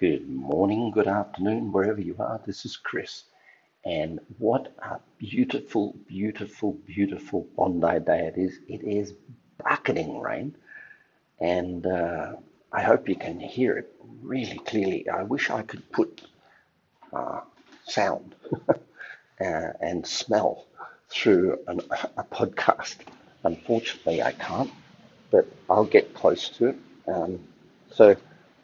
Good morning, good afternoon, wherever you are. This is Chris. And what a beautiful, beautiful, beautiful Bondi day it is. It is bucketing rain. And I hope you can hear it really clearly. I wish I could put sound and smell through a podcast. Unfortunately, I can't, but I'll get close to it. So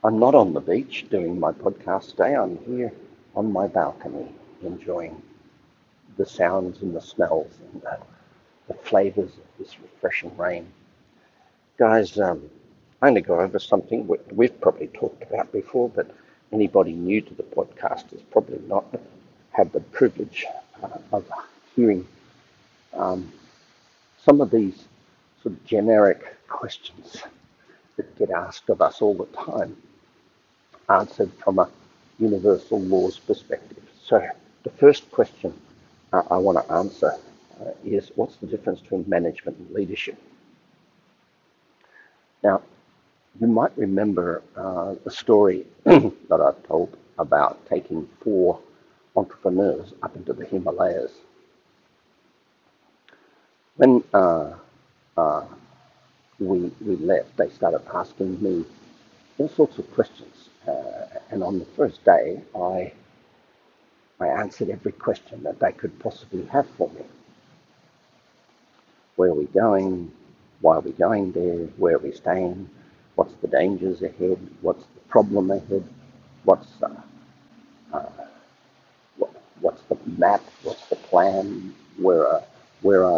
I'm not on the beach doing my podcast today. I'm here on my balcony enjoying the sounds and the smells and the flavors of this refreshing rain. Guys, I'm going to go over something we've probably talked about before, but anybody new to the podcast has probably not had the privilege of hearing some of these sort of generic questions that get asked of us all the time, answered from a universal laws perspective. So the first question I want to answer is, what's the difference between management and leadership? Now, you might remember the story that I've told about taking 4 entrepreneurs up into the Himalayas. When we left, they started asking me all sorts of questions. And on the first day, I answered every question that they could possibly have for me. Where are we going? Why are we going there? Where are we staying? What's the dangers ahead? What's the problem ahead? What's the map? What's the plan? Where are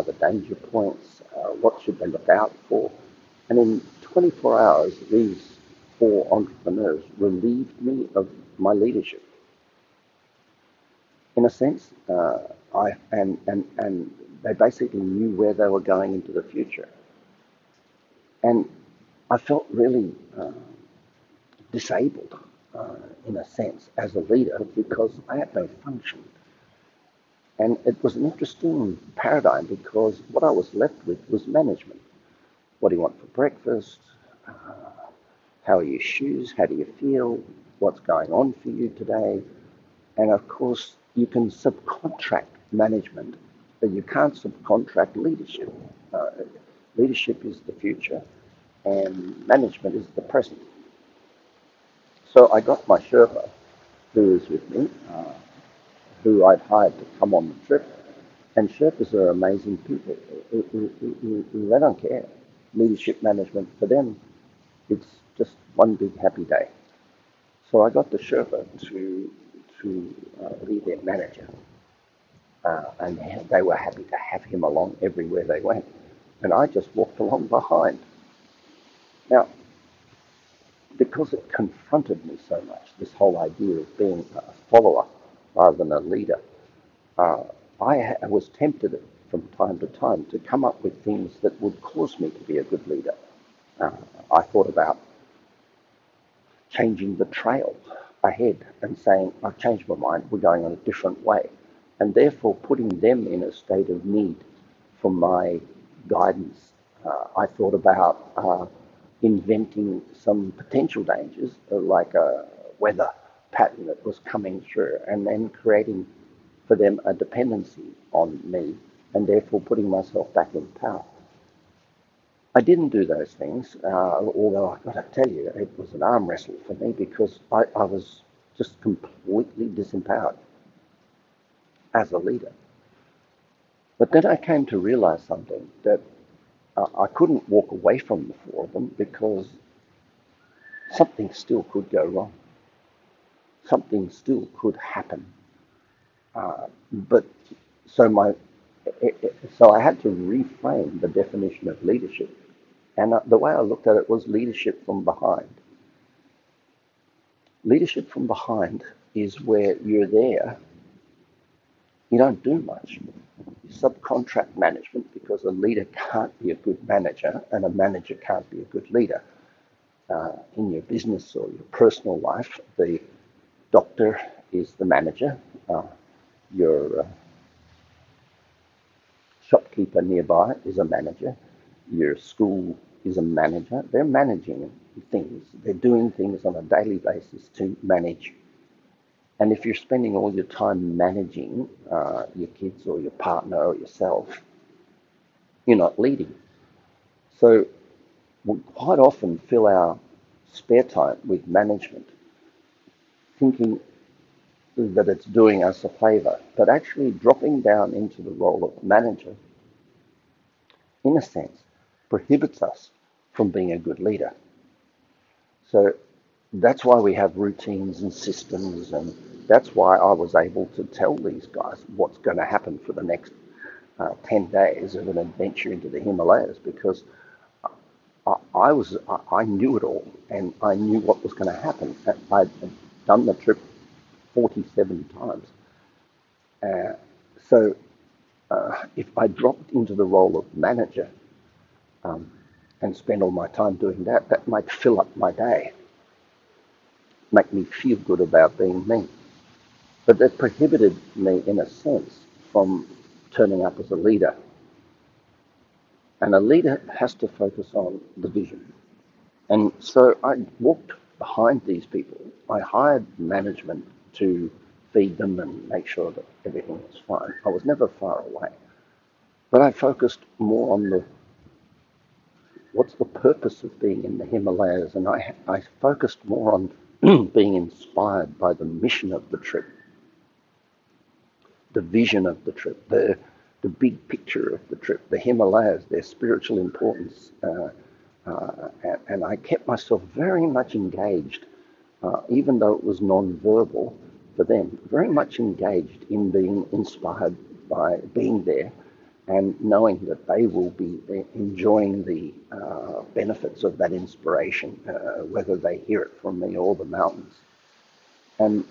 the danger points? What should they look out for? And in 24 hours, these 4 entrepreneurs relieved me of my leadership. In a sense, and they basically knew where they were going into the future. And I felt really disabled, in a sense, as a leader, because I had no function. And it was an interesting paradigm, because what I was left with was management. What do you want for breakfast? How are your shoes? How do you feel? What's going on for you today? And of course, you can subcontract management, but you can't subcontract leadership. Leadership is the future, and management is the present. So I got my Sherpa, who is with me, who I'd hired to come on the trip. And Sherpas are amazing people. They don't care. Leadership management, for them, it's just one big happy day. So I got the Sherpa to be their manager. And they were happy to have him along everywhere they went. And I just walked along behind. Now, because it confronted me so much, this whole idea of being a follower rather than a leader, I was tempted from time to time to come up with things that would cause me to be a good leader. I thought about changing the trail ahead and saying, I've changed my mind, we're going on a different way, and therefore putting them in a state of need for my guidance. I thought about inventing some potential dangers, like a weather pattern that was coming through, and then creating for them a dependency on me, and therefore putting myself back in power. I didn't do those things, although I've got to tell you, it was an arm wrestle for me, because I was just completely disempowered as a leader. But then I came to realize something, that I couldn't walk away from the 4 of them, because something still could go wrong. Something still could happen. So I had to reframe the definition of leadership. And the way I looked at it was leadership from behind. Leadership from behind is where you're there, you don't do much. You subcontract management, because a leader can't be a good manager and a manager can't be a good leader. In your business or your personal life, the doctor is the manager. Your shopkeeper nearby is a manager. Your school is a manager. They're managing things. They're doing things on a daily basis to manage. And if you're spending all your time managing your kids or your partner or yourself, you're not leading. So we quite often fill our spare time with management, thinking that it's doing us a favor, but actually dropping down into the role of manager, in a sense, prohibits us from being a good leader. So that's why we have routines and systems, and that's why I was able to tell these guys what's going to happen for the next 10 days of an adventure into the Himalayas, because I knew it all, and I knew what was going to happen. I'd done the trip 47 times. So if I dropped into the role of manager and spend all my time doing that, that might fill up my day, make me feel good about being me. But that prohibited me, in a sense, from turning up as a leader. And a leader has to focus on the vision. And so I walked behind these people. I hired management to feed them and make sure that everything was fine. I was never far away. But I focused more on what's the purpose of being in the Himalayas, and I focused more on being inspired by the mission of the trip, the vision of the trip, the big picture of the trip, the Himalayas, their spiritual importance. And I kept myself very much engaged, even though it was non-verbal for them, very much engaged in being inspired by being there and knowing that they will be enjoying the benefits of that inspiration, whether they hear it from me or the mountains. And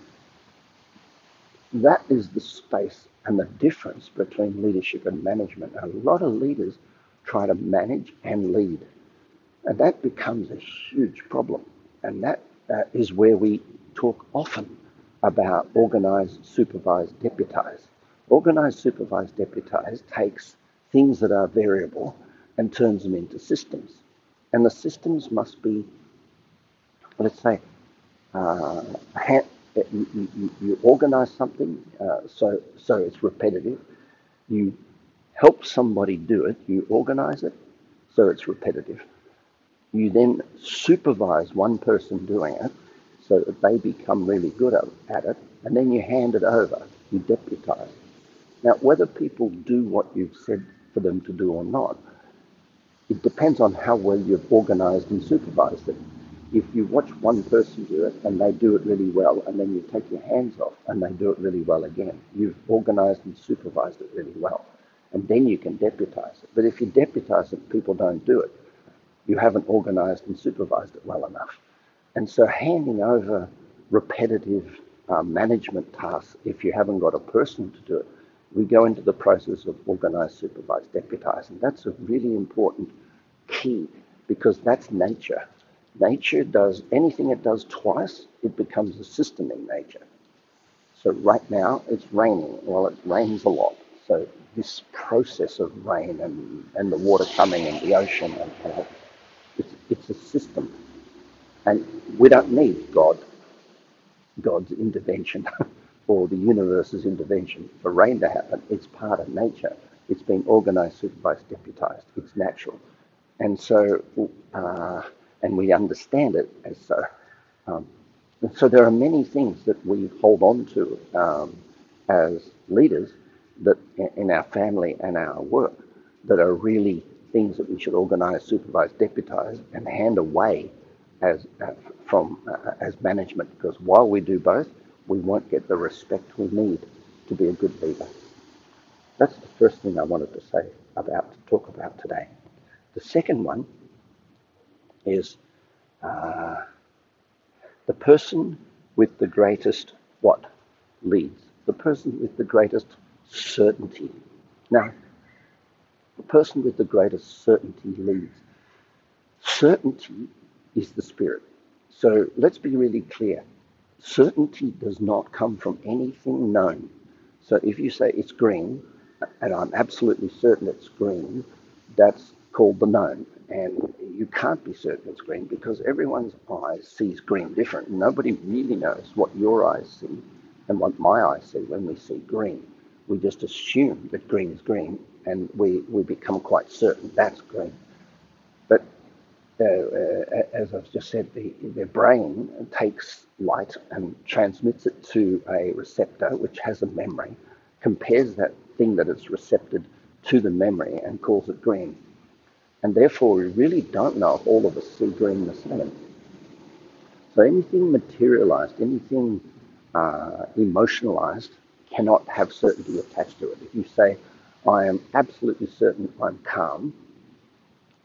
that is the space and the difference between leadership and management. A lot of leaders try to manage and lead, and that becomes a huge problem. And that is where we talk often about organise, supervise, deputise. Organise, supervise, deputise takes things that are variable and turns them into systems. And the systems must be, let's say, you organise something so it's repetitive. You help somebody do it, you organise it, so it's repetitive. You then supervise one person doing it so that they become really good at it, and then you hand it over, you deputise. Now, whether people do what you've said for them to do or not, it depends on how well you've organised and supervised it. If you watch one person do it and they do it really well, and then you take your hands off and they do it really well again, you've organised and supervised it really well, and then you can deputise it. But if you deputise it, people don't do it. You haven't organised and supervised it well enough. And so handing over repetitive management tasks, if you haven't got a person to do it, we go into the process of organise, supervise, deputise. And that's a really important key, because that's nature. Nature does anything it does twice, it becomes a system in nature. So right now it's raining. Well, it rains a lot. So this process of rain and the water coming in the ocean and it's a system. And we don't need God's intervention or the universe's intervention for rain to happen. It's part of nature. It's been organised, supervised, deputised. It's natural. And so, and we understand it as so. So there are many things that we hold on to as leaders, that in our family and our work, that are really things that we should organise, supervise, deputise, and hand away as management, because while we do both, we won't get the respect we need to be a good leader. That's the first thing I wanted to say about, to talk about today. The second one is the person with the greatest what? Leads. The person with the greatest certainty. Now, the person with the greatest certainty leads. Certainty is the spirit. So let's be really clear. Certainty does not come from anything known. So if you say it's green, and I'm absolutely certain it's green, that's called the known. And you can't be certain it's green because everyone's eyes sees green different. Nobody really knows what your eyes see and what my eyes see when we see green. We just assume that green is green, and we become quite certain that's green. But as I've just said, the brain takes light and transmits it to a receptor which has a memory, compares that thing that it's recepted to the memory and calls it green. And therefore, we really don't know if all of us see green the same. So anything materialized, anything emotionalized, cannot have certainty attached to it. If you say, I am absolutely certain I'm calm,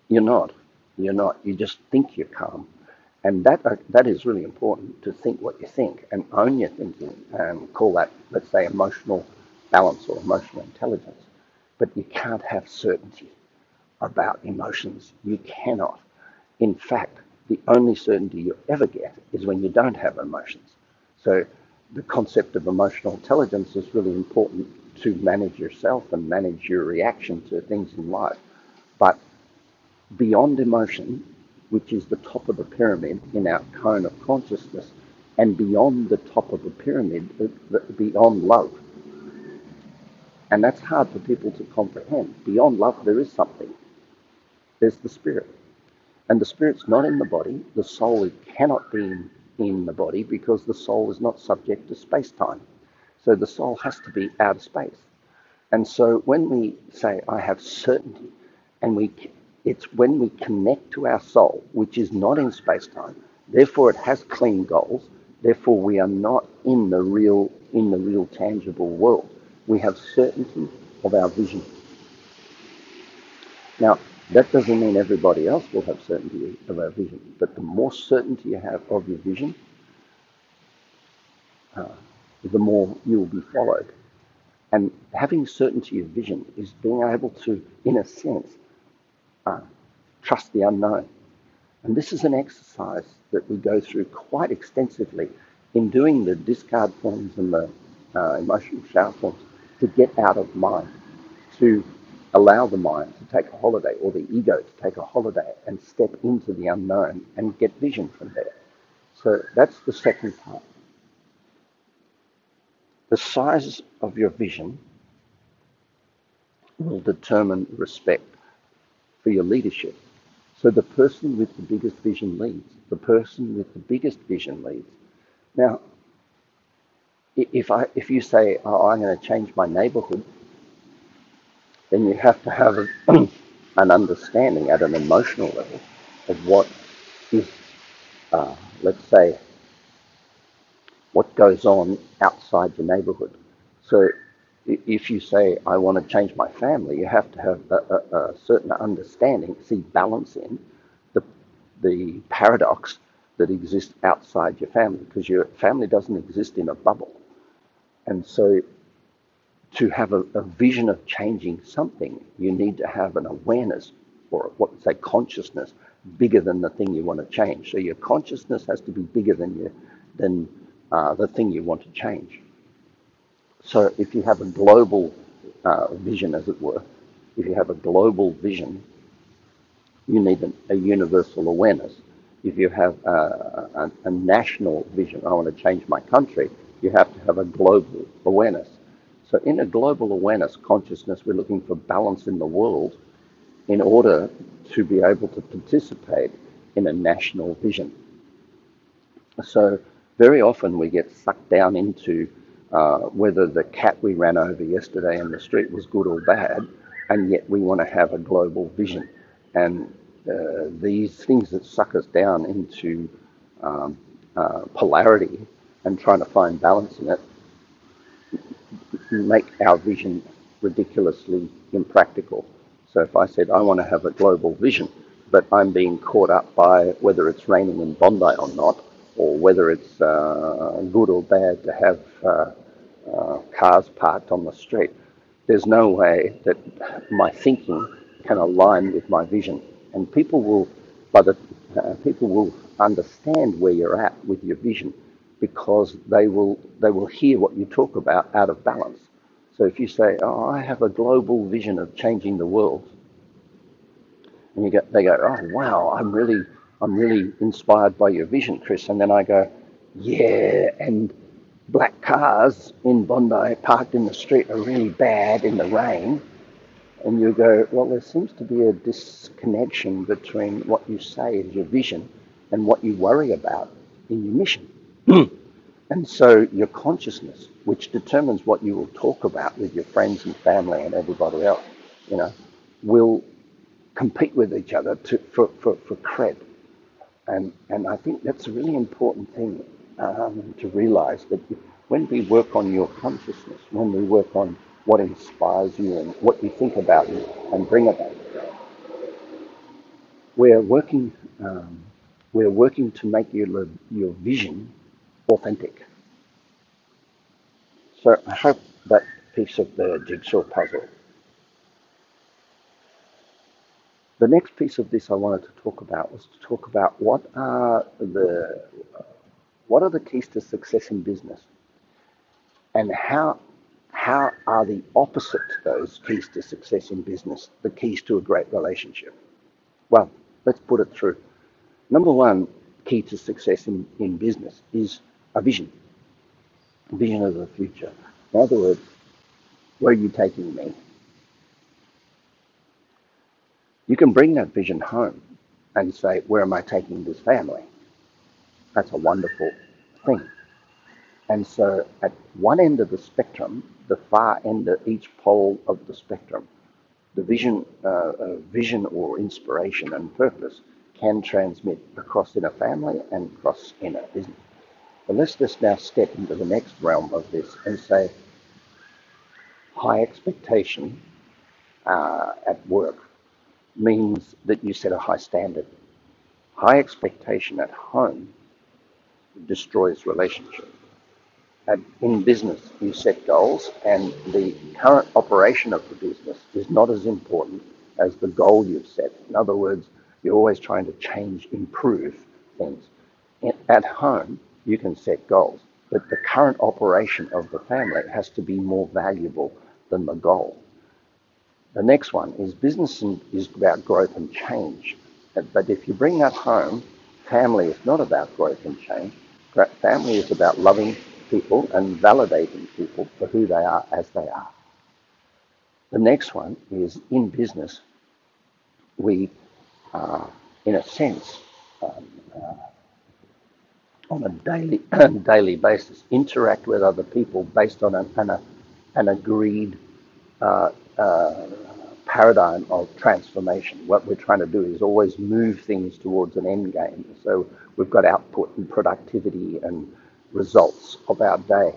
you're not. You're not. You just think you're calm. And that is really important, to think what you think and own your thinking and call that, let's say, emotional balance or emotional intelligence. But you can't have certainty about emotions. You cannot. In fact, the only certainty you ever get is when you don't have emotions. So the concept of emotional intelligence is really important to manage yourself and manage your reaction to things in life. But beyond emotion, which is the top of the pyramid in our cone of consciousness, and beyond the top of the pyramid, beyond love. And that's hard for people to comprehend. Beyond love, there is something. There's the spirit. And the spirit's not in the body. The soul cannot be in the body because the soul is not subject to space-time. So the soul has to be out of space. And so when we say, I have certainty, and it's when we connect to our soul, which is not in space-time, therefore it has clean goals, therefore we are not in the real, tangible world. We have certainty of our vision. Now, that doesn't mean everybody else will have certainty of our vision, but the more certainty you have of your vision, the more you will be followed. And having certainty of vision is being able to, in a sense, trust the unknown. And this is an exercise that we go through quite extensively in doing the discard forms and the emotional shower forms, to get out of mind, to allow the mind to take a holiday, or the ego to take a holiday and step into the unknown and get vision from there. So that's the second part. The size of your vision will determine respect for your leadership. So the person with the biggest vision leads. The person with the biggest vision leads. Now, if you say, oh, I'm going to change my neighborhood, then you have to have an understanding at an emotional level of what is, let's say, what goes on outside your neighborhood. So if you say, I want to change my family, you have to have a certain understanding, see balance in the paradox that exists outside your family, because your family doesn't exist in a bubble. And so to have a vision of changing something, you need to have an awareness, or what say consciousness, bigger than the thing you want to change. So your consciousness has to be bigger than the thing you want to change. So if you have a global vision, as it were, if you have a global vision, you need a universal awareness. If you have a national vision, I want to change my country, you have to have a global awareness. So in a global awareness consciousness, we're looking for balance in the world in order to be able to participate in a national vision. So very often we get sucked down into whether the cat we ran over yesterday in the street was good or bad, and yet we want to have a global vision. And these things that suck us down into polarity and trying to find balance in it make our vision ridiculously impractical. So if I said I want to have a global vision, but I'm being caught up by whether it's raining in Bondi or not, or whether it's good or bad to have cars parked on the street, there's no way that my thinking can align with my vision. And people will understand where you're at with your vision, because they will hear what you talk about out of balance. So if you say, oh, I have a global vision of changing the world, And you go, they go, oh, wow, I'm really inspired by your vision, Chris. And then I go, yeah, and black cars in Bondi parked in the street are really bad in the rain. And you go, well, there seems to be a disconnection between what you say is your vision and what you worry about in your mission. And so your consciousness, which determines what you will talk about with your friends and family and everybody else, you know, will compete with each other for cred. And I think that's a really important thing to realize, that when we work on your consciousness, when we work on what inspires you and what you think about you and bring about you, we're working to make your vision authentic. So I hope that piece of the jigsaw puzzle. The next piece of this I wanted to talk about was to talk about what are the keys to success in business, and how are the opposite to those keys to success in business the keys to a great relationship? Well, let's put it through. Number one key to success in business is a vision of the future. In other words, where are you taking me? You can bring that vision home and say, where am I taking this family? That's a wonderful thing. And so at one end of the spectrum, the far end of each pole of the spectrum, the vision or inspiration and purpose can transmit across in a family and across in a business. But let's just now step into the next realm of this and say high expectation at work means that you set a high standard. High expectation at home destroys relationships. In business, you set goals, and the current operation of the business is not as important as the goal you've set. In other words, you're always trying to change, improve things. At home, you can set goals, but the current operation of the family has to be more valuable than the goal. The next one is business is about growth and change. But if you bring that home, family is not about growth and change. Family is about loving people and validating people for who they are as they are. The next one is, in business, we are, in a sense, on a daily basis, interact with other people based on an agreed paradigm of transformation. What we're trying to do is always move things towards an end game. So we've got output and productivity and results of our day,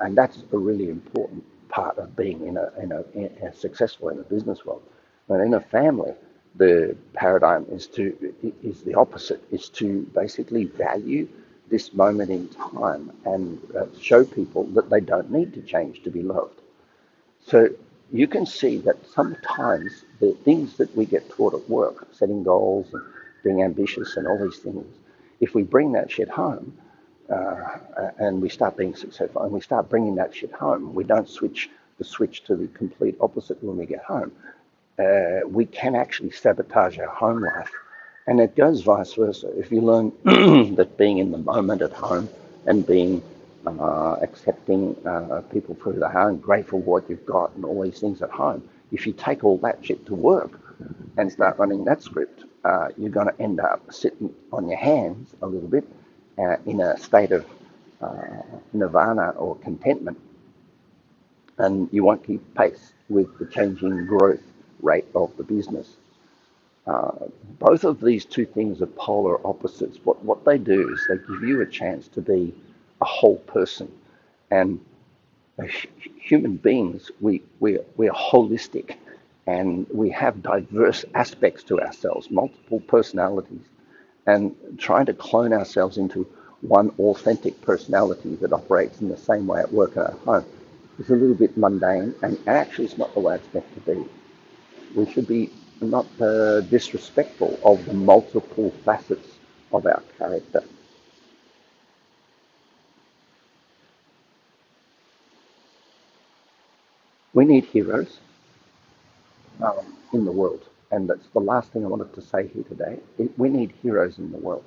and that's a really important part of being in a successful in a business world. But in a family, the paradigm is the opposite, is to basically value this moment in time and show people that they don't need to change to be loved. So you can see that sometimes the things that we get taught at work, setting goals and being ambitious and all these things, if we bring that shit home and we start being successful and we start bringing that shit home, we don't switch the switch to the complete opposite when we get home. We can actually sabotage our home life, and it goes vice versa. If you learn that being in the moment at home and being accepting people for who they are and grateful for what you've got and all these things at home, if you take all that shit to work and start running that script, you're going to end up sitting on your hands a little bit in a state of nirvana or contentment, and you won't keep pace with the changing growth rate of the business. Both of these two things are polar opposites. What they do is they give you a chance to be a whole person. And as human beings, we are holistic, and we have diverse aspects to ourselves, multiple personalities, and trying to clone ourselves into one authentic personality that operates in the same way at work and at home is a little bit mundane, and actually it's not the way it's meant to be. We should be not disrespectful of the multiple facets of our character. We need heroes in the world. and that's the last thing I wanted to say here today. We need heroes in the world.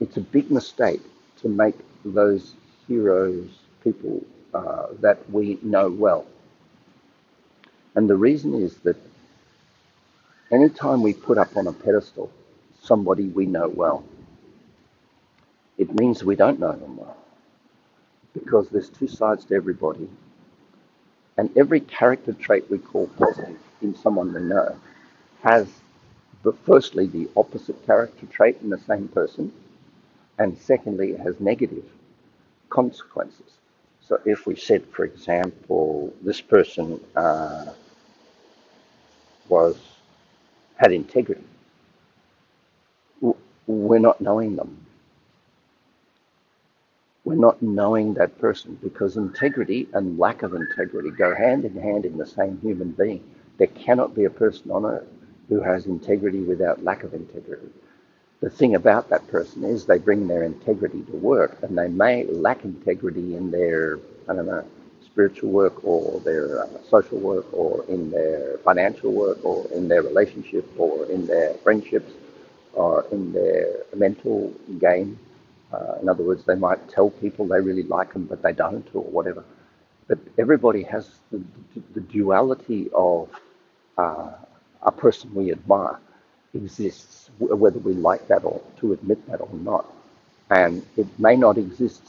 It's a big mistake to make those heroes people that we know well. And the reason is that anytime we put up on a pedestal somebody we know well, it means we don't know them well, because there's two sides to everybody, and every character trait we call positive in someone we know has, firstly, the opposite character trait in the same person, and secondly, it has negative consequences. So if we said, for example, this person had integrity, we're not knowing them. We're not knowing that person, because integrity and lack of integrity go hand in hand in the same human being. There cannot be a person on earth who has integrity without lack of integrity. The thing about that person is they bring their integrity to work, and they may lack integrity in their, spiritual work, or their social work, or in their financial work, or in their relationship, or in their friendships, or in their mental game. In other words, they might tell people they really like them, but they don't, or whatever. But everybody has the duality of a person we admire exists, whether we like that or to admit that or not. And it may not exist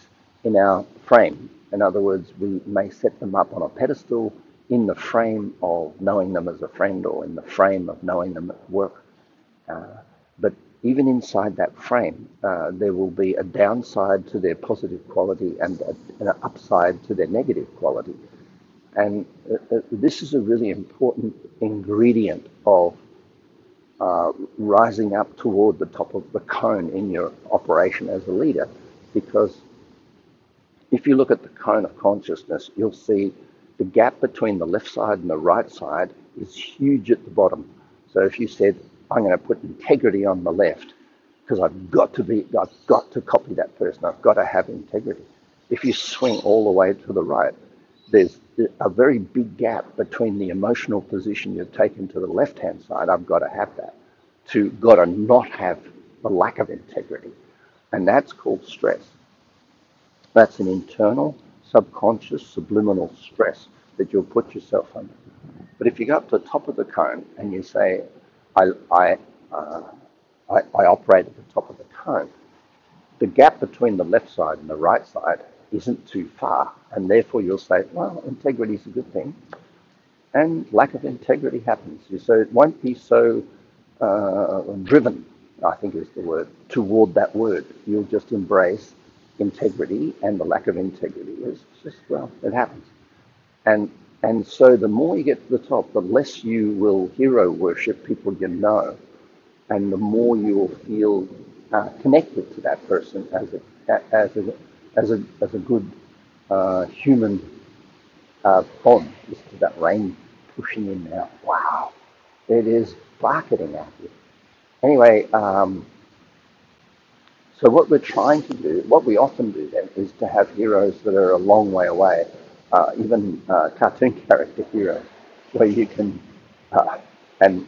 in our frame. In other words, we may set them up on a pedestal in the frame of knowing them as a friend, or in the frame of knowing them at work. But even inside that frame, there will be a downside to their positive quality and an upside to their negative quality. And this is a really important ingredient of rising up toward the top of the cone in your operation as a leader. Because if you look at the cone of consciousness, you'll see the gap between the left side and the right side is huge at the bottom. So if you said, I'm going to put integrity on the left because I've got to copy that person. I've got to have integrity. If you swing all the way to the right, there's a very big gap between the emotional position you're taking to the left-hand side, I've got to have that, to got to not have a lack of integrity. And that's called stress. That's an internal, subconscious, subliminal stress that you'll put yourself under. But if you go up to the top of the cone and you say, I operate at the top of the cone, the gap between the left side and the right side isn't too far, and therefore you'll say, well, integrity is a good thing, and lack of integrity happens. So it won't be so driven, I think is the word, toward that word. You'll just embrace integrity, and the lack of integrity is just, well, it happens. And so the more you get to the top, the less you will hero worship people you know, and the more you will feel connected to that person as a good human bond. Listen to that rain pushing in now. Wow, it is barking at you. Anyway, so what we're trying to do, what we often do then, is to have heroes that are a long way away, even cartoon character heroes, where you can, and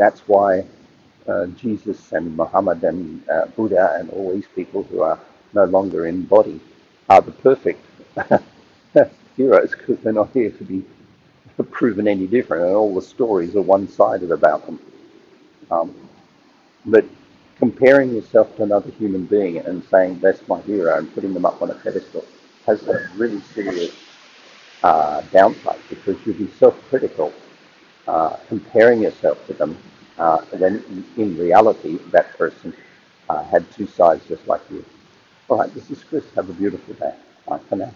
that's why Jesus and Muhammad and Buddha and all these people who are no longer in body are the perfect heroes, because they're not here to be proven any different, and all the stories are one-sided about them. But comparing yourself to another human being and saying that's my hero and putting them up on a pedestal has a really serious downside, because you'll be self-critical comparing yourself to them, then in reality that person had two sides just like you. All right, this is Chris. Have a beautiful day. Bye for now.